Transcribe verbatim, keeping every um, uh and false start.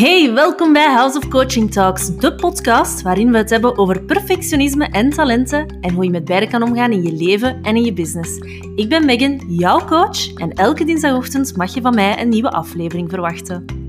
Hey, welkom bij House of Coaching Talks, de podcast waarin we het hebben over perfectionisme en talenten en hoe je met beide kan omgaan in je leven en in je business. Ik ben Megan, jouw coach, en elke dinsdagochtend mag je van mij een nieuwe aflevering verwachten.